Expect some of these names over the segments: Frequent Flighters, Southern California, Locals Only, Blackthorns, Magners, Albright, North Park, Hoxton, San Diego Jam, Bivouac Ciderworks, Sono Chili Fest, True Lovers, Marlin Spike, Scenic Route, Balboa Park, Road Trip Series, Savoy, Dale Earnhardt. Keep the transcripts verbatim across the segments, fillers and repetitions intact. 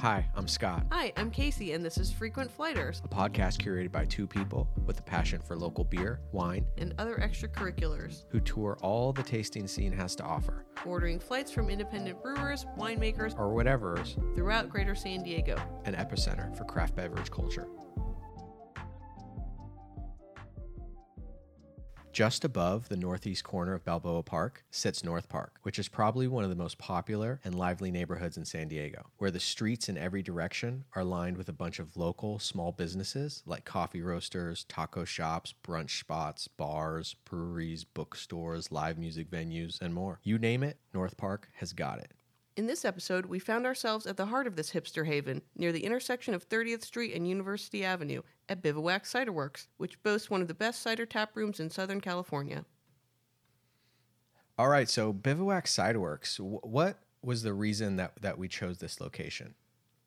Hi, I'm Scott. Hi, I'm Casey, and this is Frequent Flighters, a podcast curated by two people with a passion for local beer, wine, and other extracurriculars who tour all the tasting scene has to offer, ordering flights from independent brewers, winemakers, or whatever's throughout Greater San Diego, an epicenter for craft beverage culture. Just above the northeast corner of Balboa Park sits North Park, which is probably one of the most popular and lively neighborhoods in San Diego, where the streets in every direction are lined with a bunch of local small businesses like coffee roasters, taco shops, brunch spots, bars, breweries, bookstores, live music venues, and more. You name it, North Park has got it. In this episode, we found ourselves at the heart of this hipster haven, near the intersection of thirtieth Street and University Avenue, at Bivouac Ciderworks, which boasts one of the best cider tap rooms in Southern California. All right, so Bivouac Ciderworks, what was the reason that, that we chose this location?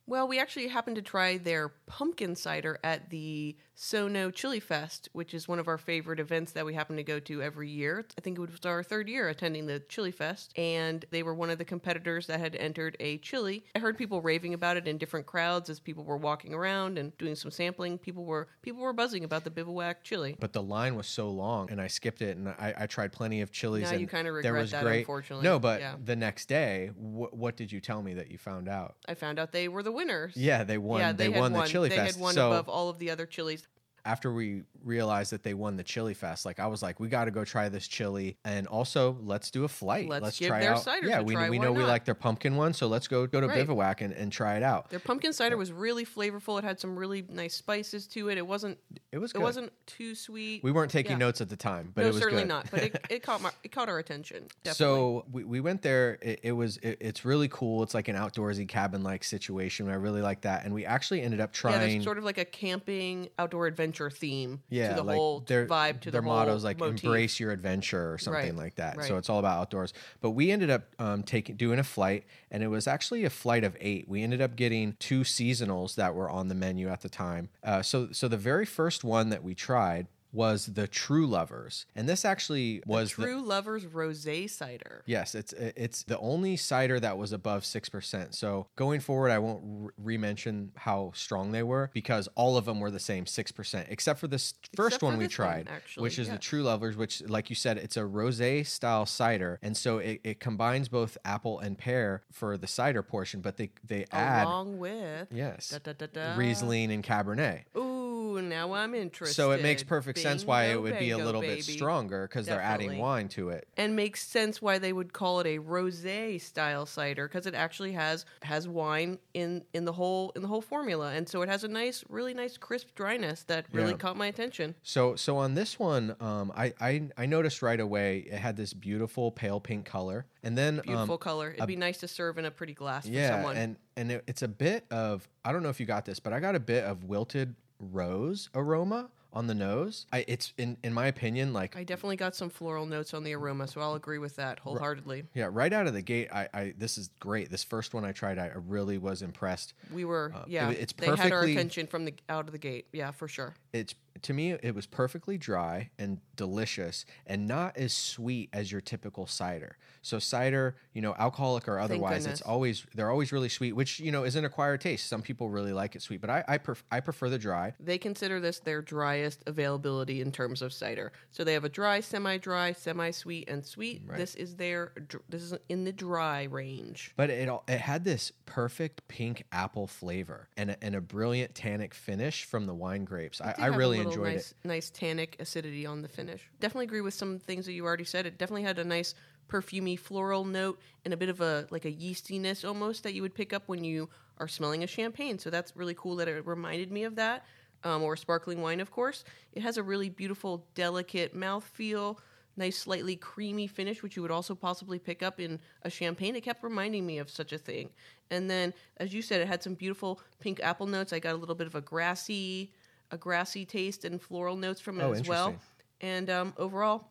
Well, we actually happened to try their pumpkin cider at the Sono Chili Fest, which is one of our favorite events that we happen to go to every year. I think it was our third year attending the Chili Fest, and they were one of the competitors that had entered a chili. I heard people raving about it in different crowds as people were walking around and doing some sampling. People were people were buzzing about the Bivouac chili. But the line was so long, and I skipped it, and I, I tried plenty of chilies. Now and you kind of regret that, great... unfortunately. No, but yeah. The next day, wh- what did you tell me that you found out? I found out they were the winners. Yeah, they won. Yeah, they, they won the won. Chili they Fest. They had won so, above all of the other chilies. After we realized that they won the Chili Fest, like I was like, we got to go try this chili, and also let's do a flight. Let's, let's give try their out. Cider. Yeah, to we try, we know not? We like their pumpkin one, so let's go go to right. Bivouac and, and try it out. Their pumpkin cider was really flavorful. It had some really nice spices to it. It wasn't. It was. Good. It wasn't too sweet. We weren't taking yeah. notes at the time, but no, it was certainly good. Not. But it, it caught my, it caught our attention. Definitely. So we, we went there. It, it was. It, it's really cool. It's like an outdoorsy cabin like situation. I really like that, and we actually ended up trying. Yeah, there's sort of like a camping outdoor adventure. Theme yeah, to the like whole their, vibe to their the whole motto is like motif. Embrace your adventure or something right, like that. Right. So it's all about outdoors. But we ended up um, taking doing a flight, and it was actually a flight of eight. We ended up getting two seasonals that were on the menu at the time. Uh, so so the very first one that we tried was the True Lovers. And this actually was... The True the, Lovers Rosé Cider. Yes, it's it's the only cider that was above six percent. So going forward, I won't re-mention how strong they were because all of them were the same six percent, except for this first except one we tried, one, actually, which is yeah. the True Lovers, which, like you said, it's a rosé-style cider. And so it, it combines both apple and pear for the cider portion, but they, they add... Along with... Yes. Da, da, da, da. Riesling and Cabernet. Ooh. Now I'm interested. So it makes perfect Bingo sense why it would be a little baby. Bit stronger because they're adding wine to it. And makes sense why they would call it a rosé style cider because it actually has has wine in, in the whole in the whole formula. And so it has a nice, really nice crisp dryness that really yeah. caught my attention. So so on this one, um, I, I I noticed right away it had this beautiful pale pink color. And then beautiful um, color. It'd a, be nice to serve in a pretty glass for yeah, someone. And and it, it's a bit of I don't know if you got this, but I got a bit of wilted rose aroma on the nose. I, it's in, in my opinion, like I definitely got some floral notes on the aroma, so I'll agree with that wholeheartedly. Yeah, right out of the gate, I, I this is great. This first one I tried, I really was impressed. We were, uh, yeah, it, it's perfectly, they had our attention from the out of the gate. Yeah, for sure. It's to me, it was perfectly dry and delicious, and not as sweet as your typical cider. So cider, you know, alcoholic or otherwise, it's always they're always really sweet, which you know is an acquired taste. Some people really like it sweet, but I I, pref- I prefer the dry. They consider this their driest availability in terms of cider. So they have a dry, semi-dry, semi-sweet, and sweet. Right. This is their this is in the dry range. But it all, it had this perfect pink apple flavor and a, and a brilliant tannic finish from the wine grapes. I, I really. Enjoyed nice, it. Nice tannic acidity on the finish. Definitely agree with some things that you already said. It definitely had a nice perfumey floral note and a bit of a like a yeastiness almost that you would pick up when you are smelling a champagne. So that's really cool that it reminded me of that, um, or sparkling wine, of course. It has a really beautiful, delicate mouthfeel, nice, slightly creamy finish, which you would also possibly pick up in a champagne. It kept reminding me of such a thing. And then, as you said, it had some beautiful pink apple notes. I got a little bit of a grassy... a grassy taste and floral notes from it oh, as well. And um, overall,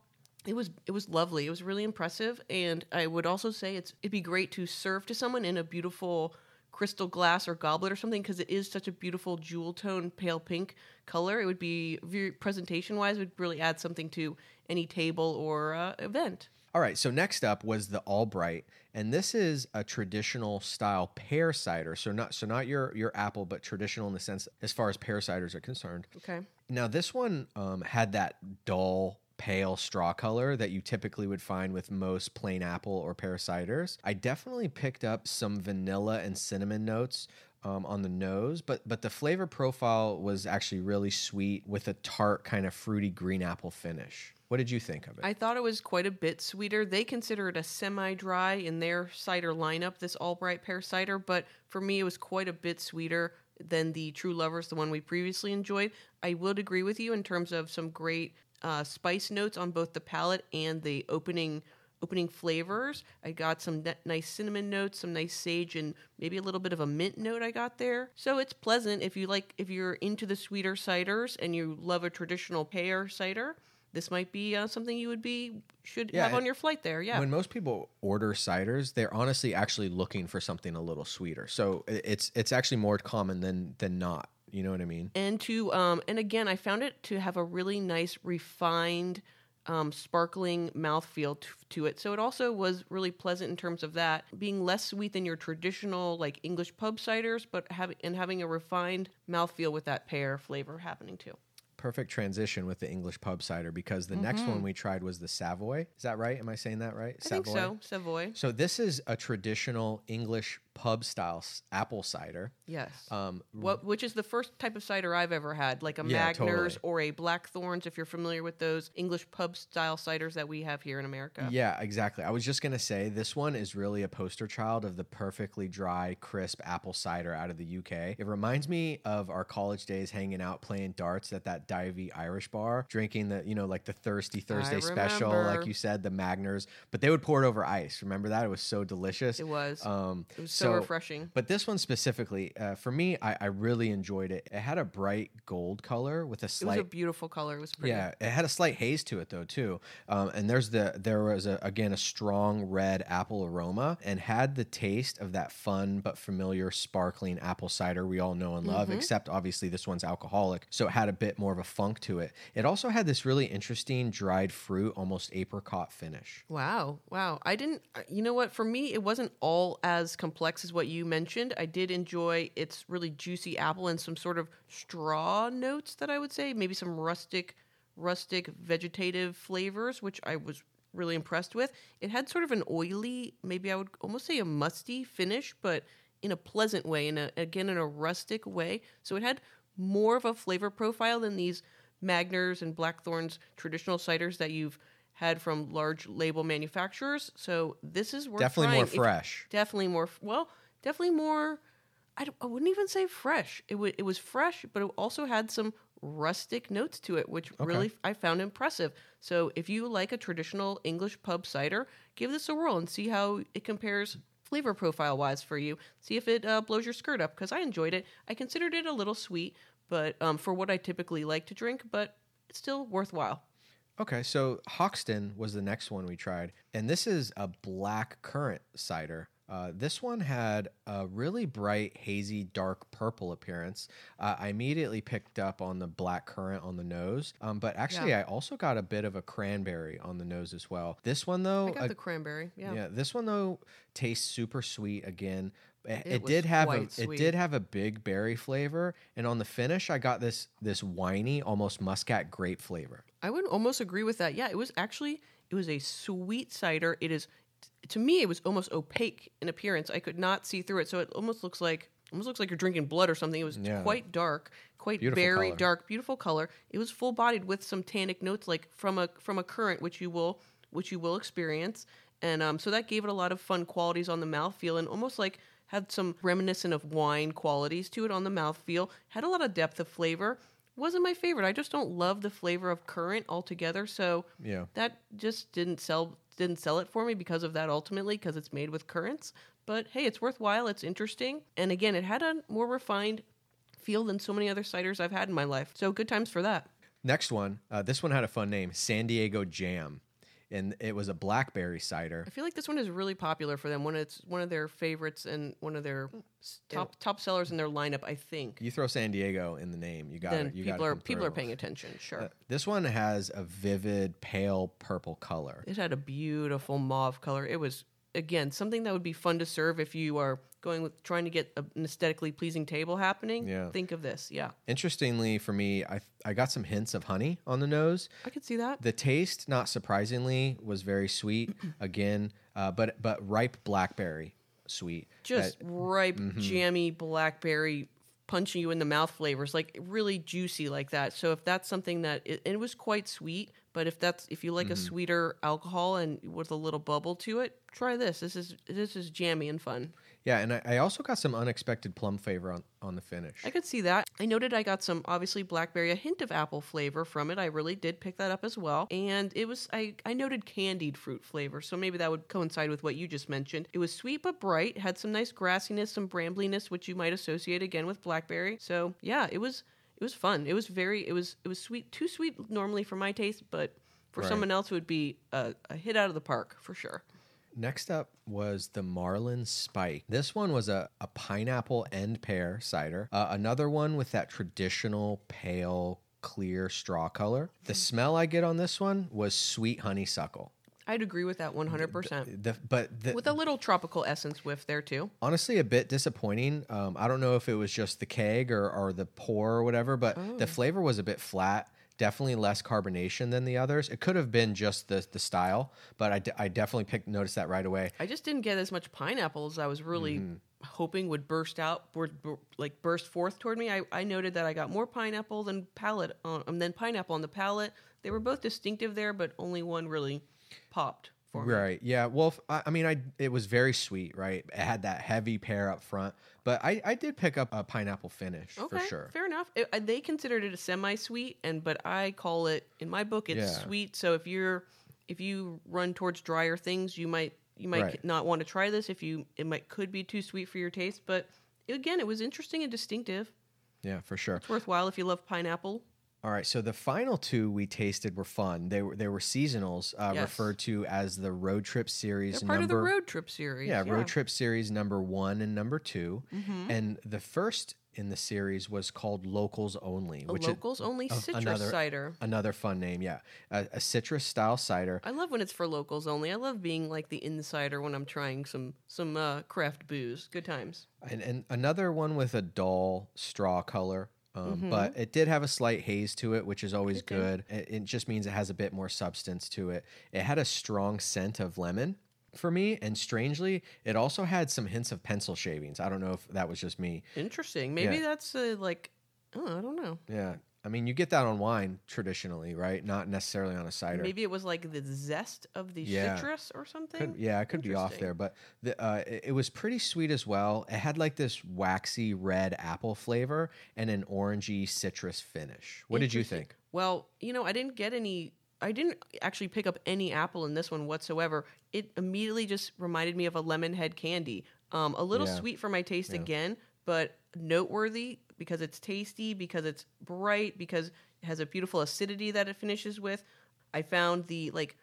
it was it was lovely. It was really impressive. And I would also say it's it'd be great to serve to someone in a beautiful crystal glass or goblet or something because it is such a beautiful jewel tone, pale pink color. It would be, presentation-wise, it would really add something to any table or uh, event. All right, so next up was the Albright, and this is a traditional style pear cider. So not so not your your apple, but traditional in the sense as far as pear ciders are concerned. Okay. Now this one um, had that dull, pale straw color that you typically would find with most plain apple or pear ciders. I definitely picked up some vanilla and cinnamon notes um, on the nose, but but the flavor profile was actually really sweet with a tart kind of fruity green apple finish. What did you think of it? I thought it was quite a bit sweeter. They consider it a semi-dry in their cider lineup, this Albright pear cider, but for me it was quite a bit sweeter than the True Lovers, the one we previously enjoyed. I would agree with you in terms of some great uh, spice notes on both the palate and the opening opening flavors. I got some ne- nice cinnamon notes, some nice sage, and maybe a little bit of a mint note I got there. So it's pleasant if you like if you're into the sweeter ciders and you love a traditional pear cider. This might be uh, something you would be should yeah, have on your flight there, yeah. When most people order ciders, they're honestly actually looking for something a little sweeter. So it's it's actually more common than than not. You know what I mean? And to um and again, I found it to have a really nice refined, um, sparkling mouthfeel t- to it. So it also was really pleasant in terms of that being less sweet than your traditional like English pub ciders, but having and having a refined mouthfeel with that pear flavor happening too. Perfect transition with the English pub cider because the mm-hmm. next one we tried was the Savoy. Is that right? Am I saying that right? I Savoy. think so. Savoy. So this is a traditional English pub style apple cider. Yes. Um, what, which is the first type of cider I've ever had, like a yeah, Magners totally. or a Blackthorns, if you're familiar with those English pub style ciders that we have here in America. Yeah, exactly. I was just going to say this one is really a poster child of the perfectly dry, crisp apple cider out of the U K. It reminds me of our college days hanging out playing darts at that divey Irish bar, drinking the, you know, like the Thirsty Thursday special, like you said, the Magners, but they would pour it over ice. Remember that? It was so delicious. It was. Um, it was so, so refreshing. But this one specifically, uh, for me, I, I really enjoyed it. It had a bright gold color with a slight... It was a beautiful color. It was pretty. Yeah. It had a slight haze to it though, too. Um, and there's the, there was a, again, a strong red apple aroma and had the taste of that fun, but familiar sparkling apple cider we all know and love, mm-hmm. except obviously this one's alcoholic. So it had a bit more of a funk to it. It also had this really interesting dried fruit, almost apricot finish. Wow. Wow. I didn't, you know what, for me, it wasn't all as complex as what you mentioned. I did enjoy its really juicy apple and some sort of straw notes that I would say, maybe some rustic, rustic vegetative flavors, which I was really impressed with. It had sort of an oily, maybe I would almost say a musty finish, but in a pleasant way, in a, again, in a rustic way. So it had more of a flavor profile than these Magners and Blackthorns traditional ciders that you've had from large label manufacturers. So this is worth definitely trying. more fresh. It, definitely more. Well, definitely more. I, I wouldn't even say fresh. It, w- it was fresh, but it also had some rustic notes to it, which okay. really I found impressive. So if you like a traditional English pub cider, give this a whirl and see how it compares flavor profile-wise for you. See if it uh, blows your skirt up, because I enjoyed it. I considered it a little sweet, but um, for what I typically like to drink, but it's still worthwhile. Okay, so Hoxton was the next one we tried, and this is a black currant cider. Uh, this one had a really bright, hazy, dark purple appearance. Uh, I immediately picked up on the black currant on the nose, um, but actually yeah. I also got a bit of a cranberry on the nose as well. This one, though... I got uh, the cranberry, yeah. Yeah, this one, though, tastes super sweet again. It, it did have a, it did have a big berry flavor, and on the finish, I got this this winey, almost muscat grape flavor. I would almost agree with that. Yeah, it was actually it was a sweet cider. It is to me, it was almost opaque in appearance. I could not see through it, so it almost looks like almost looks like you're drinking blood or something. It was yeah. quite dark, quite beautiful berry color. dark, beautiful color. It was full bodied with some tannic notes, like from a from a currant, which you will which you will experience, and um, so that gave it a lot of fun qualities on the mouthfeel, and almost like. Had some reminiscent of wine qualities to it on the mouthfeel. Had a lot of depth of flavor. Wasn't my favorite. I just don't love the flavor of currant altogether. So yeah. that just didn't sell didn't sell it for me because of that ultimately, because it's made with currants. But hey, it's worthwhile. It's interesting. And again, it had a more refined feel than so many other ciders I've had in my life. So good times for that. Next one. Uh, this one had a fun name, San Diego Jam. and it was a blackberry cider. I feel like this one is really popular for them. One of, it's one of their favorites and one of their top top sellers in their lineup, I think. You throw San Diego in the name, you got it. You people are people are paying attention. Sure. Uh, this one has a vivid pale purple color. It had a beautiful mauve color. It was, again, something that would be fun to serve if you are going with trying to get an aesthetically pleasing table happening. Yeah. Think of this. Yeah. Interestingly for me, I I got some hints of honey on the nose. I could see that. The taste, not surprisingly, was very sweet again, uh, but but ripe blackberry sweet. Just that, ripe, mm-hmm. jammy blackberry punching you in the mouth flavors, like really juicy like that. So if that's something that it, it was quite sweet, but if that's if you like mm-hmm. a sweeter alcohol and with a little bubble to it, try this. This is this is jammy and fun. Yeah, and I, I also got some unexpected plum flavor on, on the finish. I could see that. I noted I got some, obviously, blackberry, a hint of apple flavor from it. I really did pick that up as well. And it was, I, I noted candied fruit flavor, so maybe that would coincide with what you just mentioned. It was sweet but bright, had some nice grassiness, some brambliness, which you might associate again with blackberry. So, yeah, it was it was fun. It was very, it was it was sweet, too sweet normally for my taste, but for right. someone else it would be a, a hit out of the park for sure. Next up was the Marlin Spike. This one was a, a pineapple and pear cider. Uh, another one with that traditional pale, clear straw color. The smell I get on this one was sweet honeysuckle. I'd agree with that one hundred percent. The, the, but the, with a little tropical essence whiff there too. Honestly, a bit disappointing. Um, I don't know if it was just the keg or, or the pour or whatever, but oh. the flavor was a bit flat. Definitely less carbonation than the others. It could have been just the the style, but I, d- I definitely picked noticed that right away. I just didn't get as much pineapple as I was really mm. hoping would burst out, bur- bur- like burst forth toward me. I, I noted that I got more pineapple than palate, on, um, than pineapple on the palate. They were both distinctive there, but only one really popped for me. Right? Yeah. Well, I, I mean, I it was very sweet, right? It had that heavy pear up front. But I, I did pick up a pineapple finish okay, for sure. Fair enough. It, they considered it a semi-sweet, and but I call it in my book it's yeah. sweet. So if you're if you run towards drier things, you might you might right. not want to try this. If you it might could be too sweet for your taste. But again, it was interesting and distinctive. Yeah, for sure. It's worthwhile if you love pineapple. All right, so the final two we tasted were fun. They were they were seasonals, uh, yes. referred to as the Road Trip Series. They're part number, of the Road Trip Series. Yeah, yeah, Road Trip Series number one and number two. Mm-hmm. And the first in the series was called Locals Only. A which Locals is, Only uh, Citrus another, Cider. Another fun name, yeah. A, a citrus-style cider. I love when it's for Locals Only. I love being like the insider when I'm trying some, some uh, craft booze. Good times. And, and another one with a dull straw color. Um, mm-hmm. But it did have a slight haze to it, which is always it good. It, it just means it has a bit more substance to it. It had a strong scent of lemon for me, and strangely, it also had some hints of pencil shavings. I don't know if that was just me. Interesting. Maybe yeah. that's uh, like, oh, I don't know. Yeah. I mean, you get that on wine traditionally, right? Not necessarily on a cider. Maybe it was like the zest of the yeah. citrus or something. Could, yeah, it could be off there, but the, uh, it, it was pretty sweet as well. It had like this waxy red apple flavor and an orangey citrus finish. What did you think? Well, you know, I didn't get any. I didn't actually pick up any apple in this one whatsoever. It immediately just reminded me of a lemon head candy. Um, a little yeah. sweet for my taste yeah. again, but noteworthy. Because it's tasty, because it's bright, because it has a beautiful acidity that it finishes with. I found the, like,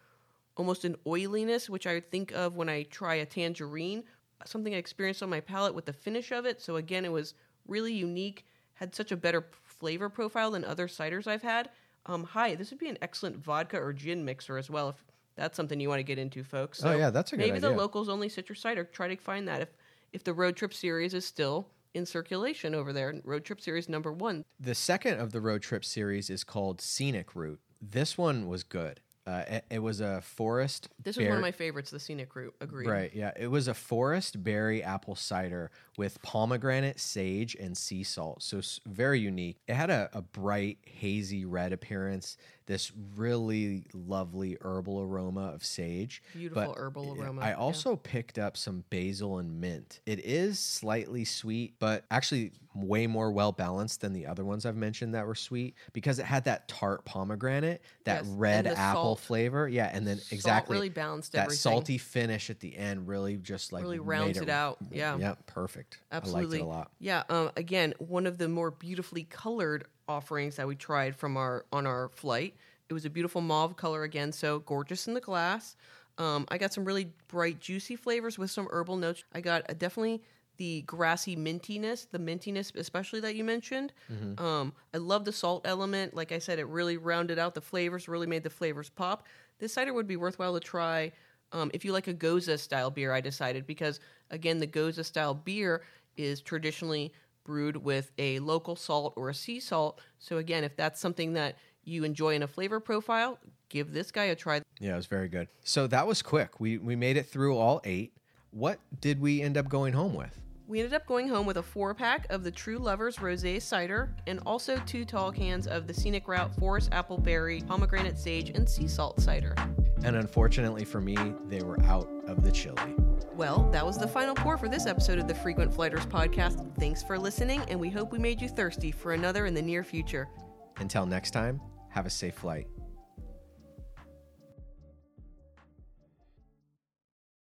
almost an oiliness, which I think of when I try a tangerine, something I experienced on my palate with the finish of it. So, again, it was really unique, had such a better flavor profile than other ciders I've had. Um, hi, this would be an excellent vodka or gin mixer as well, if that's something you want to get into, folks. So oh, yeah, that's a good maybe idea. The Locals Only citrus cider. Try to find that if, if the Road Trip Series is still in circulation over there. Road Trip Series number one. The second of the Road Trip Series is called Scenic Route. This one was good. Uh, it, it was a forest. This was ber- one of my favorites, the Scenic Route. Agreed. Right. Yeah. It was a forest berry apple cider with pomegranate, sage, and sea salt. So very unique. It had a, a bright, hazy red appearance. This really lovely herbal aroma of sage. Beautiful but herbal it, aroma. I also yeah. picked up some basil and mint. It is slightly sweet, but actually way more well-balanced than the other ones I've mentioned that were sweet because it had that tart pomegranate, that yes, red apple salt. Flavor. Yeah, and then salt exactly really balanced that everything. Salty finish at the end really just like really rounds it out. Yeah. Yeah, perfect. Absolutely. I liked it a lot. Yeah, um, again, one of the more beautifully colored offerings that we tried from our on our flight. It was a beautiful mauve color again, so gorgeous in the glass. Um, I got some really bright, juicy flavors with some herbal notes. I got a, definitely the grassy mintiness, the mintiness especially that you mentioned. Mm-hmm. Um, I love the salt element. Like I said, it really rounded out the flavors, really made the flavors pop. This cider would be worthwhile to try um, if you like a Goza-style beer, I decided, because, again, the Goza-style beer is traditionally brewed with a local salt or a sea salt. So, again, if that's something that you enjoy in a flavor profile, give this guy a try. Yeah, it was very good. So that was quick. We we made it through all eight. What did we end up going home with? We ended up going home with a four-pack of the True Lovers Rosé Cider and also two tall cans of the Scenic Route Forest Appleberry, Pomegranate Sage, and Sea Salt Cider. And unfortunately for me, they were out of the chili. Well, that was the final pour for this episode of the Frequent Flighters podcast. Thanks for listening, and we hope we made you thirsty for another in the near future. Until next time, have a safe flight.